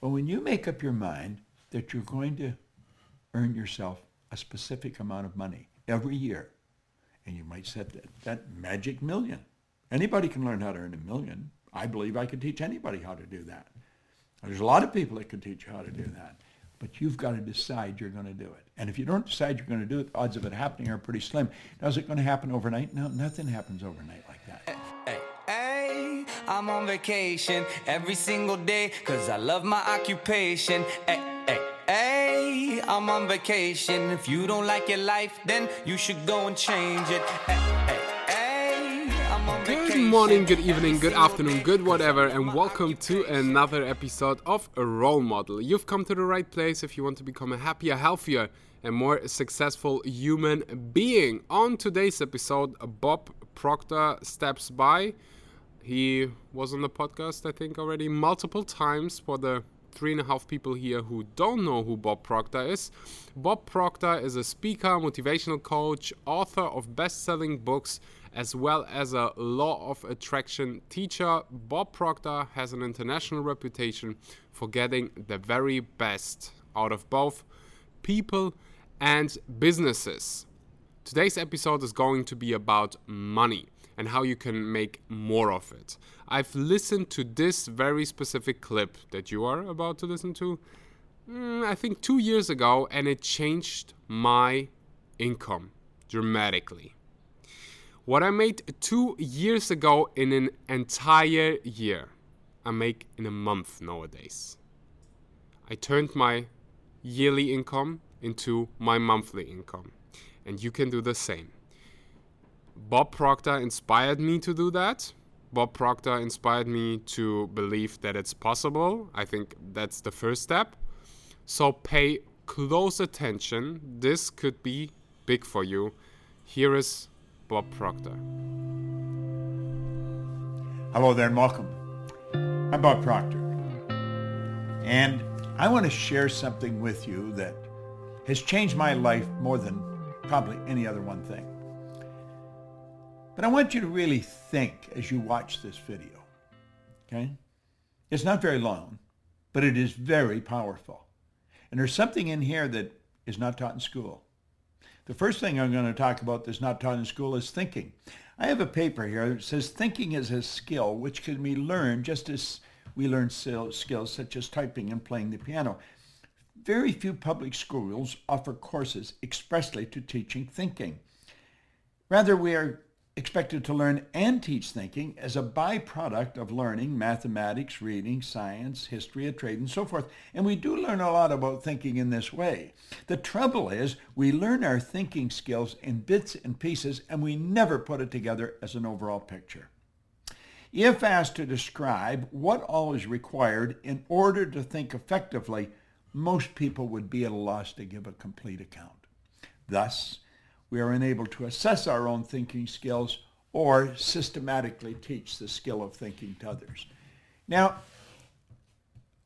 But when you make up your mind that you're going to earn yourself a specific amount of money every year, and you might set that magic million. Anybody can learn how to earn $1 million. I believe I could teach anybody how to do that. There's a lot of people that can teach you how to do that. But you've got to decide you're going to do it. And if you don't decide you're going to do it, the odds of it happening are pretty slim. Now, is it going to happen overnight? No, nothing happens overnight like that. Hey, I'm on vacation every single day because I love my occupation. Hey, I'm on vacation. If you don't like your life, then you should go and change it. Good morning, good evening, good afternoon, good whatever, and welcome to another episode of A Role Model. You've come to the right place if you want to become a happier, healthier, and more successful human being. On today's episode, Bob Proctor steps by. He was on the podcast, I think, already multiple times for the 3.5 people here who don't know who Bob Proctor is. Bob Proctor is a speaker, motivational coach, author of best-selling books, as well as a Law of Attraction teacher. Bob Proctor has an international reputation for getting the very best out of both people and businesses. Today's episode is going to be about money and how you can make more of it. I've listened to this very specific clip that you are about to listen to, I think 2 years ago, and it changed my income dramatically. What I made 2 years ago in an entire year, I make in a month nowadays. I turned my yearly income into my monthly income, and you can do the same. Bob Proctor inspired me to do that. Bob Proctor inspired me to believe that it's possible. I think that's the first step. So pay close attention. This could be big for you. Here is Bob Proctor. Hello there and welcome. I'm Bob Proctor. And I want to share something with you that has changed my life more than probably any other one thing. But I want you to really think as you watch this video, okay? It's not very long, but it is very powerful. And there's something in here that is not taught in school. The first thing I'm going to talk about that's not taught in school is thinking. I have a paper here that says thinking is a skill which can be learned just as we learn skills such as typing and playing the piano. Very few public schools offer courses expressly to teaching thinking. Rather, we are expected to learn and teach thinking as a byproduct of learning mathematics, reading, science, history, a trade, and so forth. And we do learn a lot about thinking in this way. The trouble is we learn our thinking skills in bits and pieces, and we never put it together as an overall picture. If asked to describe what all is required in order to think effectively, most people would be at a loss to give a complete account. Thus, we are unable to assess our own thinking skills or systematically teach the skill of thinking to others. Now,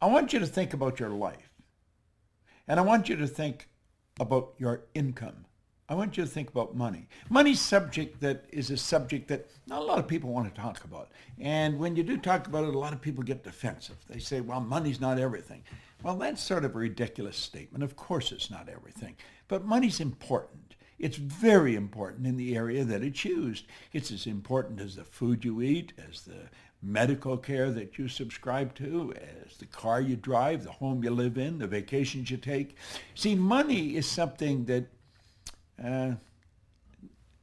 I want you to think about your life. And I want you to think about your income. I want you to think about money. Money's subject that is a subject that not a lot of people want to talk about. And when you do talk about it, a lot of people get defensive. They say, well, money's not everything. Well, that's sort of a ridiculous statement. Of course it's not everything. But money's important. It's very important in the area that it's used. It's as important as the food you eat, as the medical care that you subscribe to, as the car you drive, the home you live in, the vacations you take. See, money is something that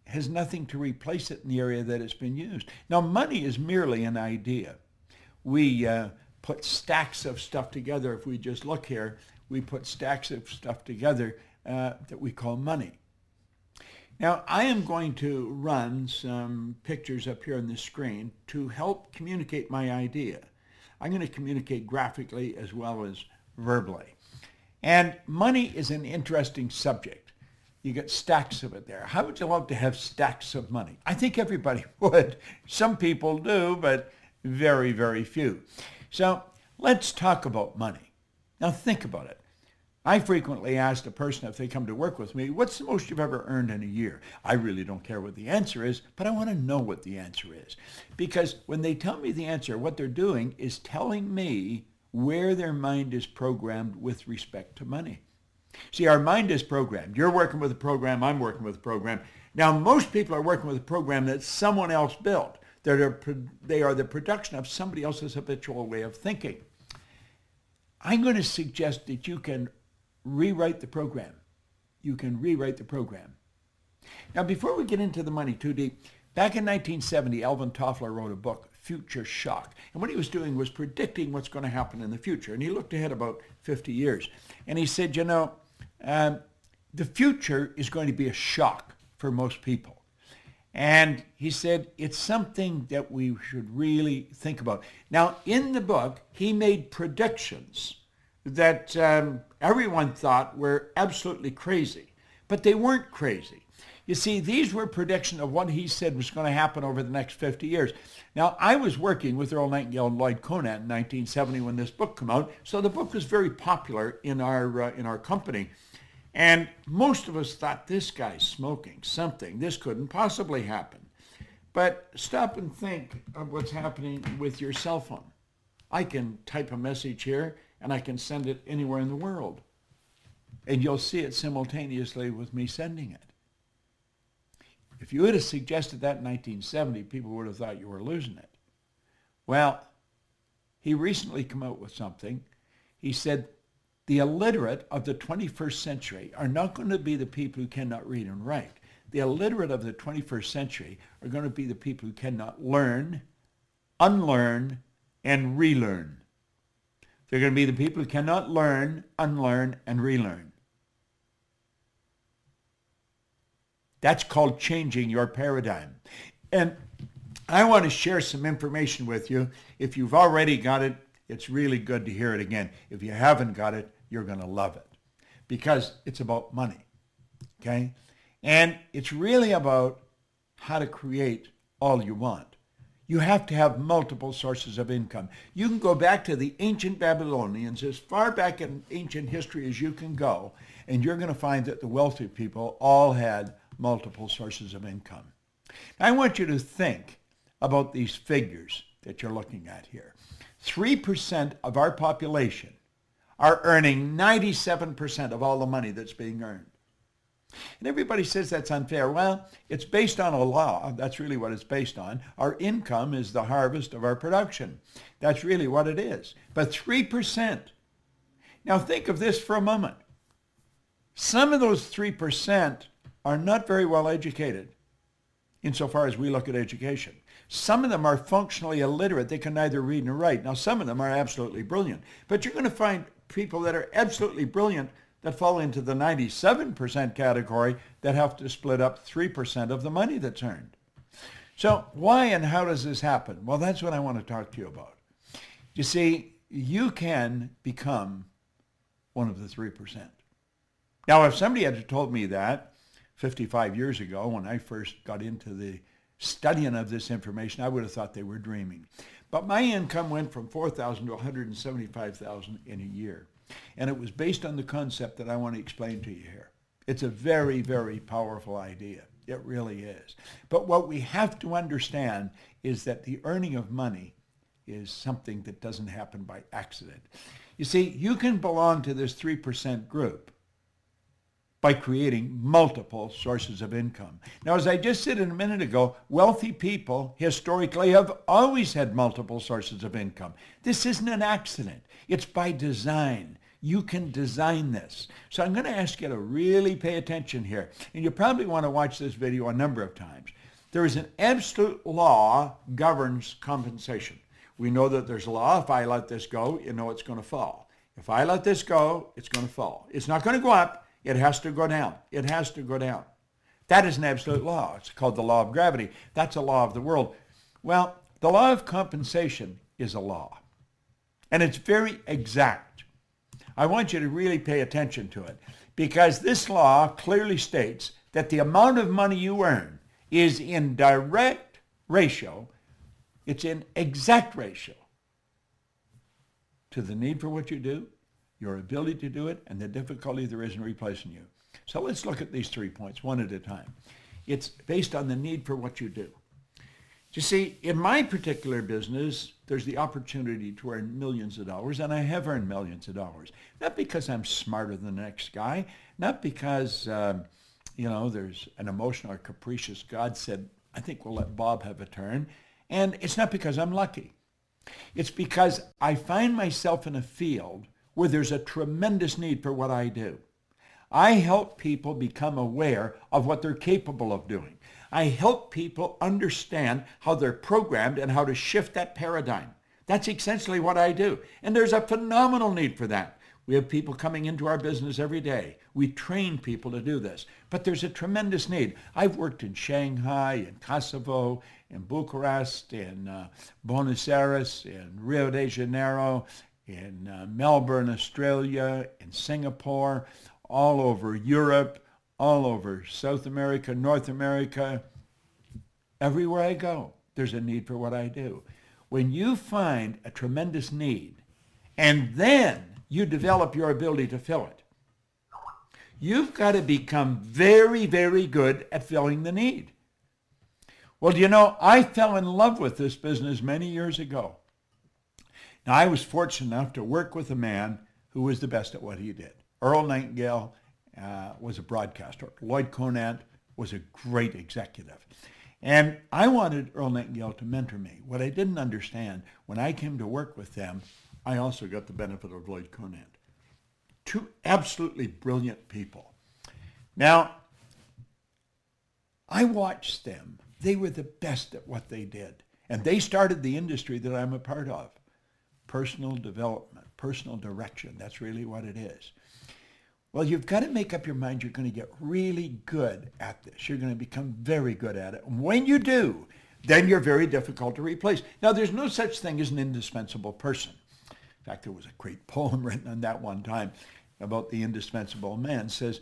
has nothing to replace it in the area that it's been used. Now, money is merely an idea. We put stacks of stuff together. If we just look here, we put stacks of stuff together that we call money. Now, I am going to run some pictures up here on the screen to help communicate my idea. I'm going to communicate graphically as well as verbally. And money is an interesting subject. You get stacks of it there. How would you love to have stacks of money? I think everybody would. Some people do, but very, very few. So let's talk about money. Now think about it. I frequently ask a person if they come to work with me, what's the most you've ever earned in a year? I really don't care what the answer is, but I want to know what the answer is. Because when they tell me the answer, what they're doing is telling me where their mind is programmed with respect to money. See, our mind is programmed. You're working with a program, I'm working with a program. Now, most people are working with a program that someone else built. They are the production of somebody else's habitual way of thinking. I'm going to suggest that you can rewrite the program. You can rewrite the program. Now, before we get into the money too deep, back in 1970, Alvin Toffler wrote a book, Future Shock. And what he was doing was predicting what's going to happen in the future. And he looked ahead about 50 years. And he said, you know, the future is going to be a shock for most people. And he said, it's something that we should really think about. Now, in the book, he made predictions that everyone thought were absolutely crazy, but they weren't crazy. You see, these were predictions of what he said was going to happen over the next 50 years. Now, I was working with Earl Nightingale and Lloyd Conant in 1970 when this book came out, so the book was very popular in our company. And most of us thought, this guy's smoking something. This couldn't possibly happen. But stop and think of what's happening with your cell phone. I can type a message here, and I can send it anywhere in the world. And you'll see it simultaneously with me sending it. If you would have suggested that in 1970, people would have thought you were losing it. Well, he recently came out with something. He said, the illiterate of the 21st century are not going to be the people who cannot read and write. The illiterate of the 21st century are going to be the people who cannot learn, unlearn, and relearn. They're going to be the people who cannot learn, unlearn, and relearn. That's called changing your paradigm. And I want to share some information with you. If you've already got it, it's really good to hear it again. If you haven't got it, you're going to love it because it's about money, okay? And it's really about how to create all you want. You have to have multiple sources of income. You can go back to the ancient Babylonians, as far back in ancient history as you can go, and you're going to find that the wealthy people all had multiple sources of income. Now, I want you to think about these figures that you're looking at here. 3% of our population are earning 97% of all the money that's being earned. And everybody says that's unfair. Well, it's based on a law. That's really what it's based on. Our income is the harvest of our production. That's really what it is. But 3%. Now think of this for a moment. Some of those 3% are not very well educated, insofar as we look at education. Some of them are functionally illiterate. They can neither read nor write. Now, some of them are absolutely brilliant. But you're going to find people that are absolutely brilliant that fall into the 97% category that have to split up 3% of the money that's earned. So why and how does this happen? Well, that's what I want to talk to you about. You see, you can become one of the 3%. Now, if somebody had told me that 55 years ago, when I first got into the studying of this information, I would have thought they were dreaming. But my income went from $4,000 to $175,000 in a year. And it was based on the concept that I want to explain to you here. It's a very, very powerful idea. It really is. But what we have to understand is that the earning of money is something that doesn't happen by accident. You see, you can belong to this 3% group by creating multiple sources of income. Now, as I just said a minute ago, wealthy people historically have always had multiple sources of income. This isn't an accident. It's by design. You can design this. So I'm going to ask you to really pay attention here. And you probably want to watch this video a number of times. There is an absolute law that governs compensation. We know that there's a law. If I let this go, you know it's going to fall. If I let this go, it's going to fall. It's not going to go up. It has to go down. It has to go down. That is an absolute law. It's called the law of gravity. That's a law of the world. Well, the law of compensation is a law, and it's very exact. I want you to really pay attention to it because this law clearly states that the amount of money you earn is in direct ratio. It's in exact ratio to the need for what you do, your ability to do it, and the difficulty there is in replacing you. So let's look at these 3 points one at a time. It's based on the need for what you do. You see, in my particular business, there's the opportunity to earn millions of dollars, and I have earned millions of dollars. Not because I'm smarter than the next guy, not because, you know, there's an emotional or capricious God said, I think we'll let Bob have a turn. And it's not because I'm lucky. It's because I find myself in a field where there's a tremendous need for what I do. I help people become aware of what they're capable of doing. I help people understand how they're programmed and how to shift that paradigm. That's essentially what I do. And there's a phenomenal need for that. We have people coming into our business every day. We train people to do this. But there's a tremendous need. I've worked in Shanghai, in Kosovo, in Bucharest, in Buenos Aires, in Rio de Janeiro, in Melbourne, Australia, in Singapore, all over Europe, all over South America, North America. Everywhere I go, there's a need for what I do. When you find a tremendous need and then you develop your ability to fill it, you've got to become very, very good at filling the need. Well, do you know, I fell in love with this business many years ago. Now, I was fortunate enough to work with a man who was the best at what he did. Earl Nightingale was a broadcaster. Lloyd Conant was a great executive. And I wanted Earl Nightingale to mentor me. What I didn't understand, when I came to work with them, I also got the benefit of Lloyd Conant. Two absolutely brilliant people. Now, I watched them. They were the best at what they did. And they started the industry that I'm a part of. Personal development, personal direction. That's really what it is. Well, you've got to make up your mind you're going to get really good at this. You're going to become very good at it. And when you do, then you're very difficult to replace. Now, there's no such thing as an indispensable person. In fact, there was a great poem written on that one time about the indispensable man. It says,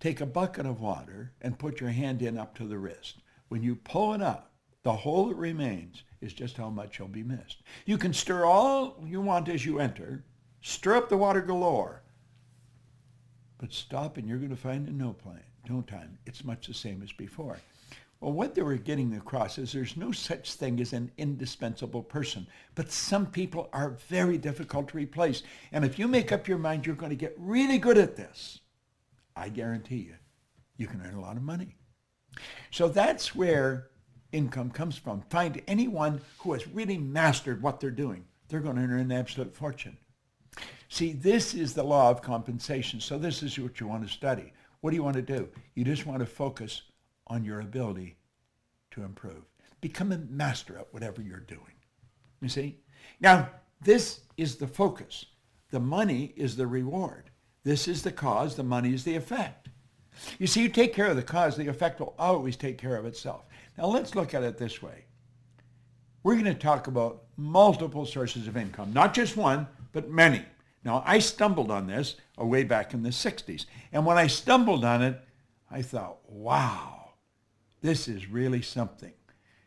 take a bucket of water and put your hand in up to the wrist. When you pull it up, the hole that remains is just how much you'll be missed. You can stir all you want as you enter, stir up the water galore, but stop and you're going to find in no time, it's much the same as before. Well, what they were getting across is there's no such thing as an indispensable person, but some people are very difficult to replace. And if you make up your mind you're going to get really good at this, I guarantee you, you can earn a lot of money. So that's where income comes from. Find anyone who has really mastered what they're doing. They're going to earn an absolute fortune. See, this is the law of compensation. So this is what you want to study. What do you want to do? You just want to focus on your ability to improve. Become a master at whatever you're doing. You see? Now, this is the focus. The money is the reward. This is the cause. The money is the effect. You see, you take care of the cause, the effect will always take care of itself. Now, let's look at it this way. We're going to talk about multiple sources of income, not just one, but many. Now, I stumbled on this way back in the 60s. And when I stumbled on it, I thought, wow, this is really something.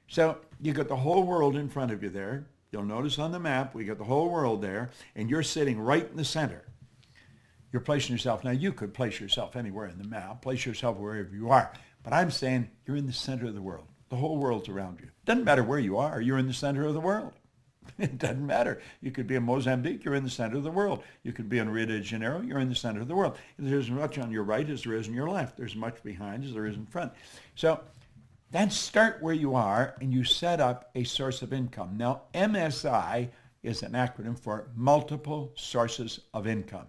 So you got the whole world in front of you there. You'll notice on the map, we got the whole world there, and you're sitting right in the center. You're placing yourself. Now, you could place yourself anywhere in the map, place yourself wherever you are. But I'm saying you're in the center of the world. The whole world's around you. Doesn't matter where you are, you're in the center of the world. It doesn't matter. You could be in Mozambique, you're in the center of the world. You could be in Rio de Janeiro, you're in the center of the world. There's as much on your right as there is on your left. There's as much behind as there is in front. So then start where you are and you set up a source of income. Now, MSI is an acronym for multiple sources of income.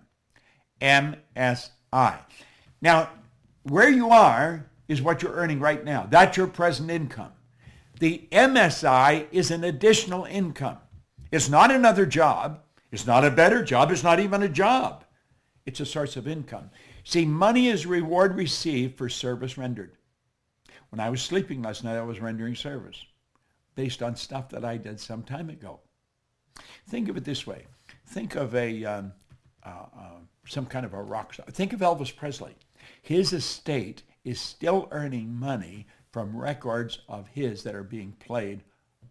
MSI. Now, where you are is what you're earning right now. That's your present income. The MSI is an additional income. It's not another job. It's not a better job. It's not even a job. It's a source of income. See, money is reward received for service rendered. When I was sleeping last night, I was rendering service based on stuff that I did some time ago. Think of it this way. Think of a some kind of a rock star. Think of Elvis Presley. His estate is still earning money from records of his that are being played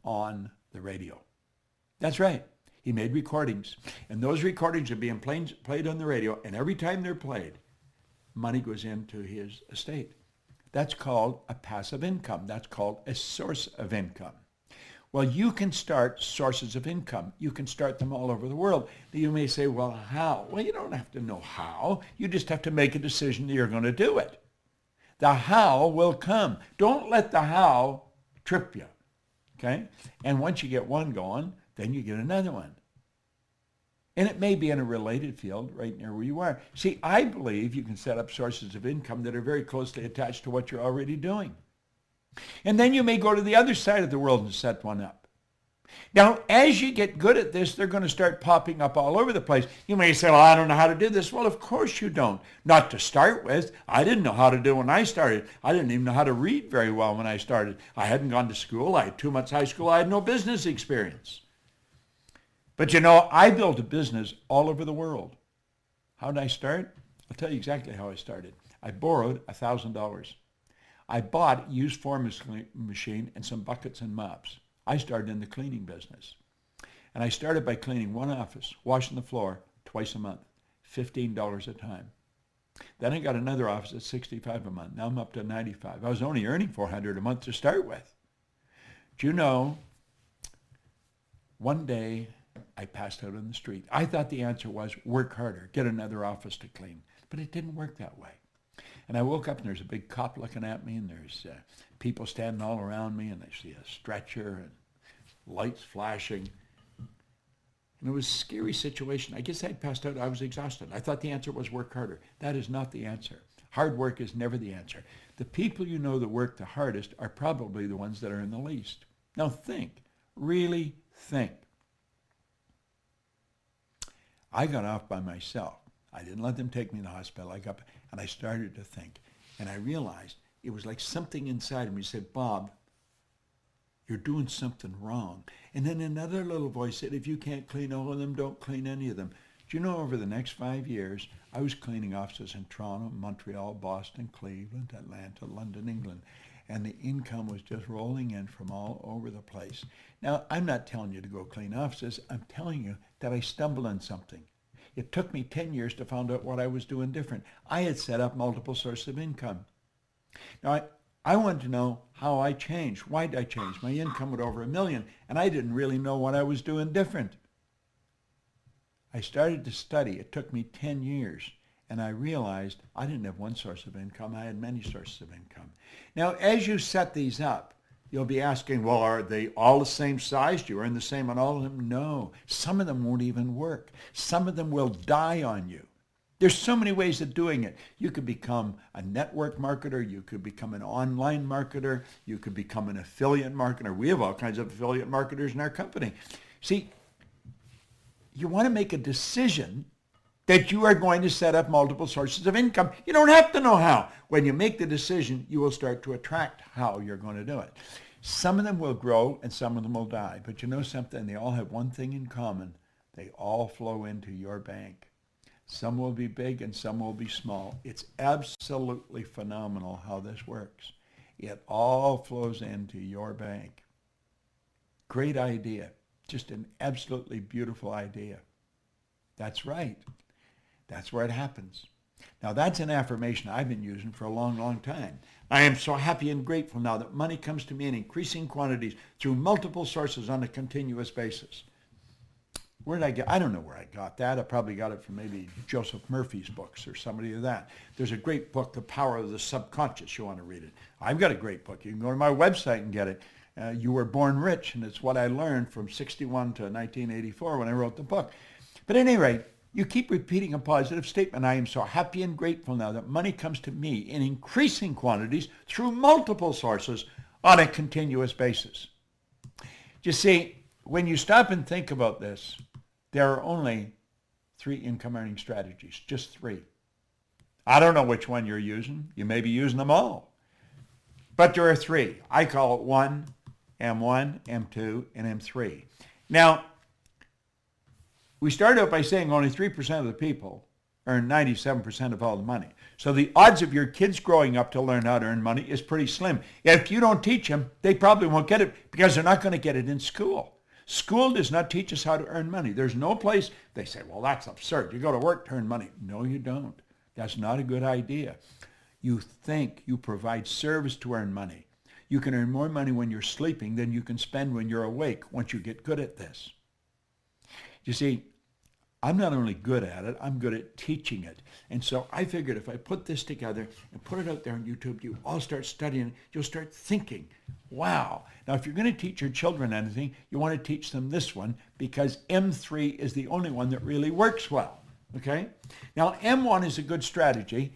on the radio. That's right. He made recordings. And those recordings are being played on the radio. And every time they're played, money goes into his estate. That's called a passive income. That's called a source of income. Well, you can start sources of income. You can start them all over the world. You may say, well, how? Well, you don't have to know how. You just have to make a decision that you're going to do it. The how will come. Don't let the how trip you, okay? And once you get one going, then you get another one. And it may be in a related field right near where you are. See, I believe you can set up sources of income that are very closely attached to what you're already doing. And then you may go to the other side of the world and set one up. Now, as you get good at this, they're going to start popping up all over the place. You may say, well, I don't know how to do this. Well, of course you don't. Not to start with. I didn't know how to do when I started. I didn't even know how to read very well when I started. I hadn't gone to school. I had 2 months high school. I had no business experience. But you know, I built a business all over the world. How did I start? I'll tell you exactly how I started. I borrowed $1,000. I bought a used form machine and some buckets and mops. I started in the cleaning business. And I started by cleaning one office, washing the floor twice a month, $15 a time. Then I got another office at $65 a month. Now I'm up to $95. I was only earning $400 a month to start with. Do you know, one day, I passed out on the street. I thought the answer was work harder, get another office to clean. But it didn't work that way. And I woke up and there's a big cop looking at me and there's people standing all around me and I see a stretcher and lights flashing. And it was a scary situation. I guess I passed out. I was exhausted. I thought the answer was work harder. That is not the answer. Hard work is never the answer. The people you know that work the hardest are probably the ones that are in the least. Now think. Really think. I got off by myself. I didn't let them take me to the hospital. I got, and I started to think. And I realized it was like something inside of me said, Bob, you're doing something wrong. And then another little voice said, if you can't clean all of them, don't clean any of them. Do you know over the next 5 years, I was cleaning offices in Toronto, Montreal, Boston, Cleveland, Atlanta, London, England. And the income was just rolling in from all over the place. Now, I'm not telling you to go clean offices. I'm telling you that I stumbled on something. It took me 10 years to find out what I was doing different. I had set up multiple sources of income. Now, I wanted to know how I changed. Why did I change? My income was over $1 million, and I didn't really know what I was doing different. I started to study. It took me 10 years. And I realized I didn't have one source of income. I had many sources of income. Now, as you set these up, you'll be asking, well, are they all the same size? Do you earn the same on all of them? No. Some of them won't even work. Some of them will die on you. There's so many ways of doing it. You could become a network marketer. You could become an online marketer. You could become an affiliate marketer. We have all kinds of affiliate marketers in our company. See, you want to make a decision that you are going to set up multiple sources of income. You don't have to know how. When you make the decision, you will start to attract how you're going to do it. Some of them will grow and some of them will die. But you know something? They all have one thing in common. They all flow into your bank. Some will be big and some will be small. It's absolutely phenomenal how this works. It all flows into your bank. Great idea. Just an absolutely beautiful idea. That's right. That's where it happens. Now, that's an affirmation I've been using for a long, long time. I am so happy and grateful now that money comes to me in increasing quantities through multiple sources on a continuous basis. Where did I get? I don't know where I got that. I probably got it from maybe Joseph Murphy's books or somebody of that. There's a great book, The Power of the Subconscious. You want to read it. I've got a great book. You can go to my website and get it. You Were Born Rich, and it's what I learned from 61 to 1984 when I wrote the book. But at any rate, you keep repeating a positive statement. I am so happy and grateful now that money comes to me in increasing quantities through multiple sources on a continuous basis. You see, when you stop and think about this, there are only 3 income-earning strategies, just 3. I don't know which one you're using. You may be using them all. But there are 3. I call it M1, M2, and M3. Now, we start out by saying only 3% of the people earn 97% of all the money. So the odds of your kids growing up to learn how to earn money is pretty slim. If you don't teach them, they probably won't get it because they're not going to get it in school. School does not teach us how to earn money. There's no place. They say, well, that's absurd. You go to work to earn money. No, you don't. That's not a good idea. You think you provide service to earn money. You can earn more money when you're sleeping than you can spend when you're awake once you get good at this. You see, I'm not only good at it, I'm good at teaching it. And so I figured if I put this together and put it out there on YouTube, you all start studying, you'll start thinking, wow. Now, if you're going to teach your children anything, you want to teach them this one because M3 is the only one that really works well, okay? Now, M1 is a good strategy.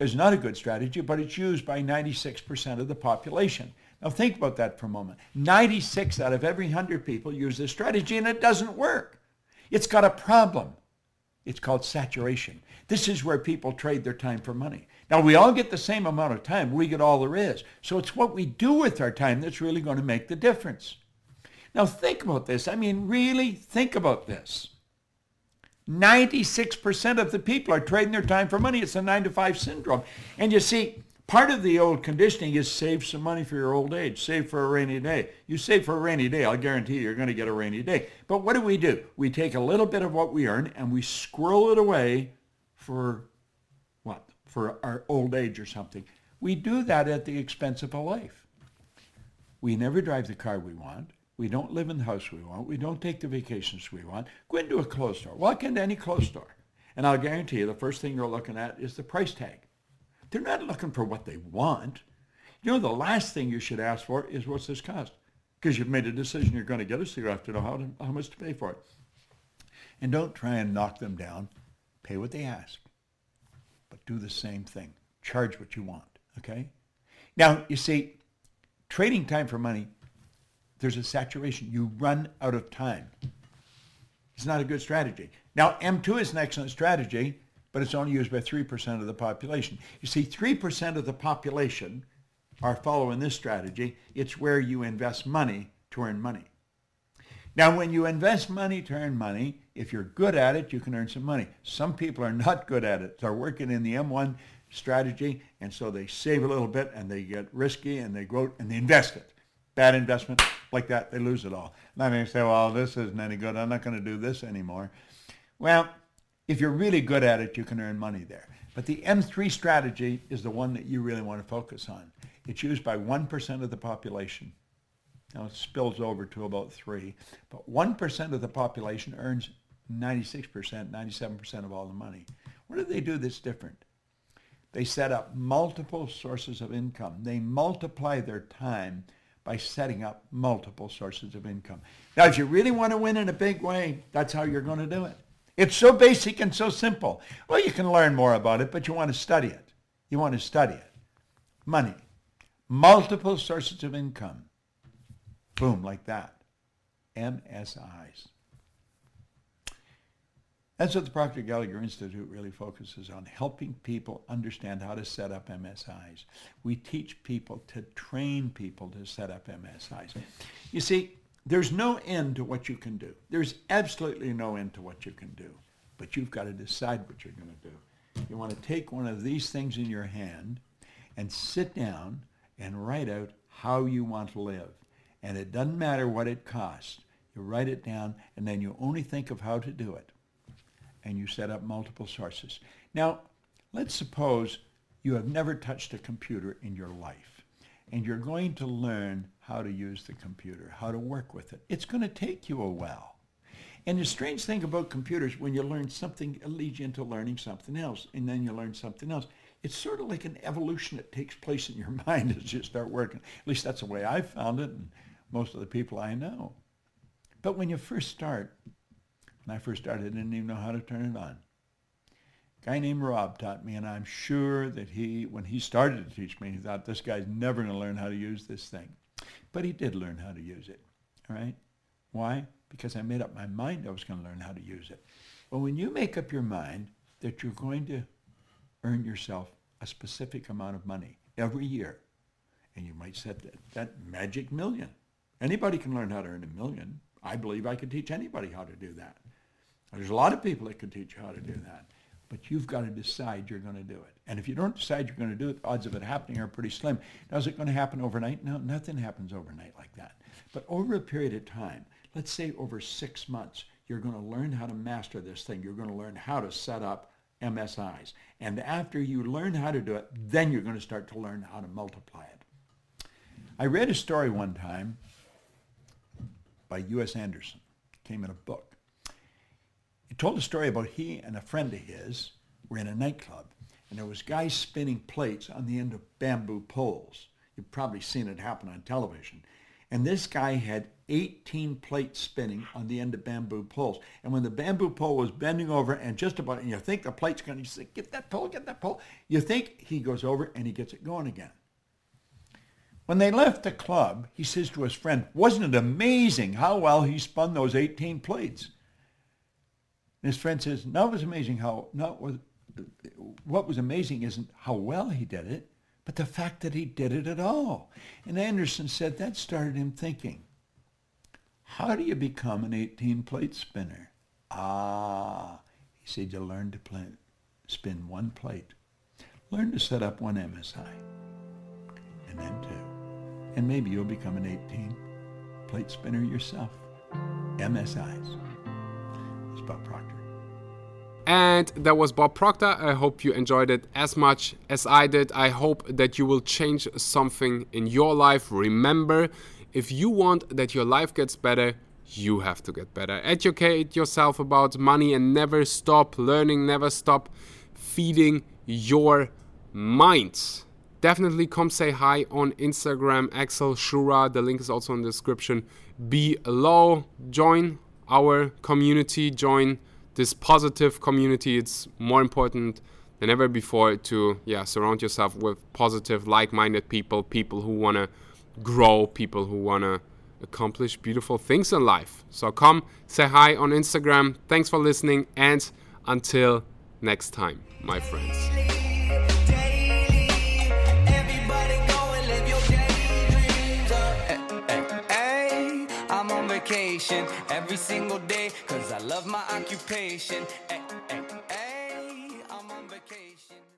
It's not a good strategy, but it's used by 96% of the population. Now, think about that for a moment. 96 out of every 100 people use this strategy, and it doesn't work. It's got a problem. It's called saturation. This is where people trade their time for money. Now, we all get the same amount of time. We get all there is. So it's what we do with our time that's really going to make the difference. Now, think about this. I mean, really think about this. 96% of the people are trading their time for money. It's a 9-to-5 syndrome. And you see, part of the old conditioning is save some money for your old age, save for a rainy day. You save for a rainy day, I'll guarantee you're going to get a rainy day. But what do? We take a little bit of what we earn and we squirrel it away for what? For our old age or something. We do that at the expense of a life. We never drive the car we want. We don't live in the house we want. We don't take the vacations we want. Go into a clothes store. Walk into any clothes store. And I'll guarantee you the first thing you're looking at is the price tag. They're not looking for what they want. You know, the last thing you should ask for is what's this cost? Because you've made a decision you're going to get it, so you have to know how much to pay for it. And don't try and knock them down. Pay what they ask. But do the same thing. Charge what you want, okay? Now, you see, trading time for money, there's a saturation. You run out of time. It's not a good strategy. Now, M2 is an excellent strategy, but it's only used by 3% of the population. You see, 3% of the population are following this strategy. It's where you invest money to earn money. Now, when you invest money to earn money, if you're good at it, you can earn some money. Some people are not good at it. They're working in the M1 strategy, and so they save a little bit, and they get risky, and they go out and they invest it. Bad investment, like that, they lose it all. Now they say, well, this isn't any good. I'm not going to do this anymore. Well, if you're really good at it, you can earn money there. But the M3 strategy is the one that you really want to focus on. It's used by 1% of the population. Now it spills over to about 3%, but 1% of the population earns 96%, 97% of all the money. What do they do that's different? They set up multiple sources of income. They multiply their time by setting up multiple sources of income. Now, if you really want to win in a big way, that's how you're going to do it. It's so basic and so simple. Well, you can learn more about it, but you want to study it. You want to study it. Money. Multiple sources of income. Boom, like that. MSIs. That's what the Proctor Gallagher Institute really focuses on, helping people understand how to set up MSIs. We teach people to train people to set up MSIs. You see, there's no end to what you can do. There's absolutely no end to what you can do. But you've got to decide what you're going to do. You want to take one of these things in your hand and sit down and write out how you want to live. And it doesn't matter what it costs. You write it down, and then you only think of how to do it. And you set up multiple sources. Now, let's suppose you have never touched a computer in your life, and you're going to learn how to use the computer, how to work with it. It's going to take you a while. And the strange thing about computers, when you learn something, it leads you into learning something else, and then you learn something else. It's sort of like an evolution that takes place in your mind as you start working. At least that's the way I found it, and most of the people I know. But when you first start, when I first started, I didn't even know how to turn it on. A guy named Rob taught me, and I'm sure that when he started to teach me, he thought, this guy's never going to learn how to use this thing. But he did learn how to use it, all right? Why? Because I made up my mind I was going to learn how to use it. Well, when you make up your mind that you're going to earn yourself a specific amount of money every year, and you might set that magic million. Anybody can learn how to earn $1 million. I believe I could teach anybody how to do that. There's a lot of people that could teach you how to do that. But you've got to decide you're going to do it. And if you don't decide you're going to do it, the odds of it happening are pretty slim. Now, is it going to happen overnight? No, nothing happens overnight like that. But over a period of time, let's say over 6 months, you're going to learn how to master this thing. You're going to learn how to set up MSIs. And after you learn how to do it, then you're going to start to learn how to multiply it. I read a story one time by U.S. Anderson. It came in a book. It told a story about he and a friend of his were in a nightclub, and there was guys spinning plates on the end of bamboo poles. You've probably seen it happen on television. And this guy had 18 plates spinning on the end of bamboo poles. And when the bamboo pole was bending over and just about, and you think the plate's going to say, get that pole, you think he goes over and he gets it going again. When they left the club, he says to his friend, wasn't it amazing how well he spun those 18 plates? And his friend says, no, it was amazing how, no, what was amazing isn't how well he did it, but the fact that he did it at all. And Anderson said that started him thinking, how do you become an 18-plate spinner? Ah, he said, you learn to spin one plate. Learn to set up one MSI, and then two. And maybe you'll become an 18-plate spinner yourself. MSIs. It's Bob Proctor. And that was Bob Proctor. I hope you enjoyed it as much as I did. I hope that you will change something in your life. Remember, if you want that your life gets better, you have to get better. Educate yourself about money and never stop learning, never stop feeding your mind. Definitely come say hi on Instagram, axelschura. The link is also in the description below. Join our community, join this positive community. It's more important than ever before to surround yourself with positive, like-minded people, people who want to grow, people who want to accomplish beautiful things in life. So come say hi on Instagram. Thanks for listening, and until next time, my friends. Every single day, 'cause I love my occupation. Ay, ay, ay, I'm on vacation.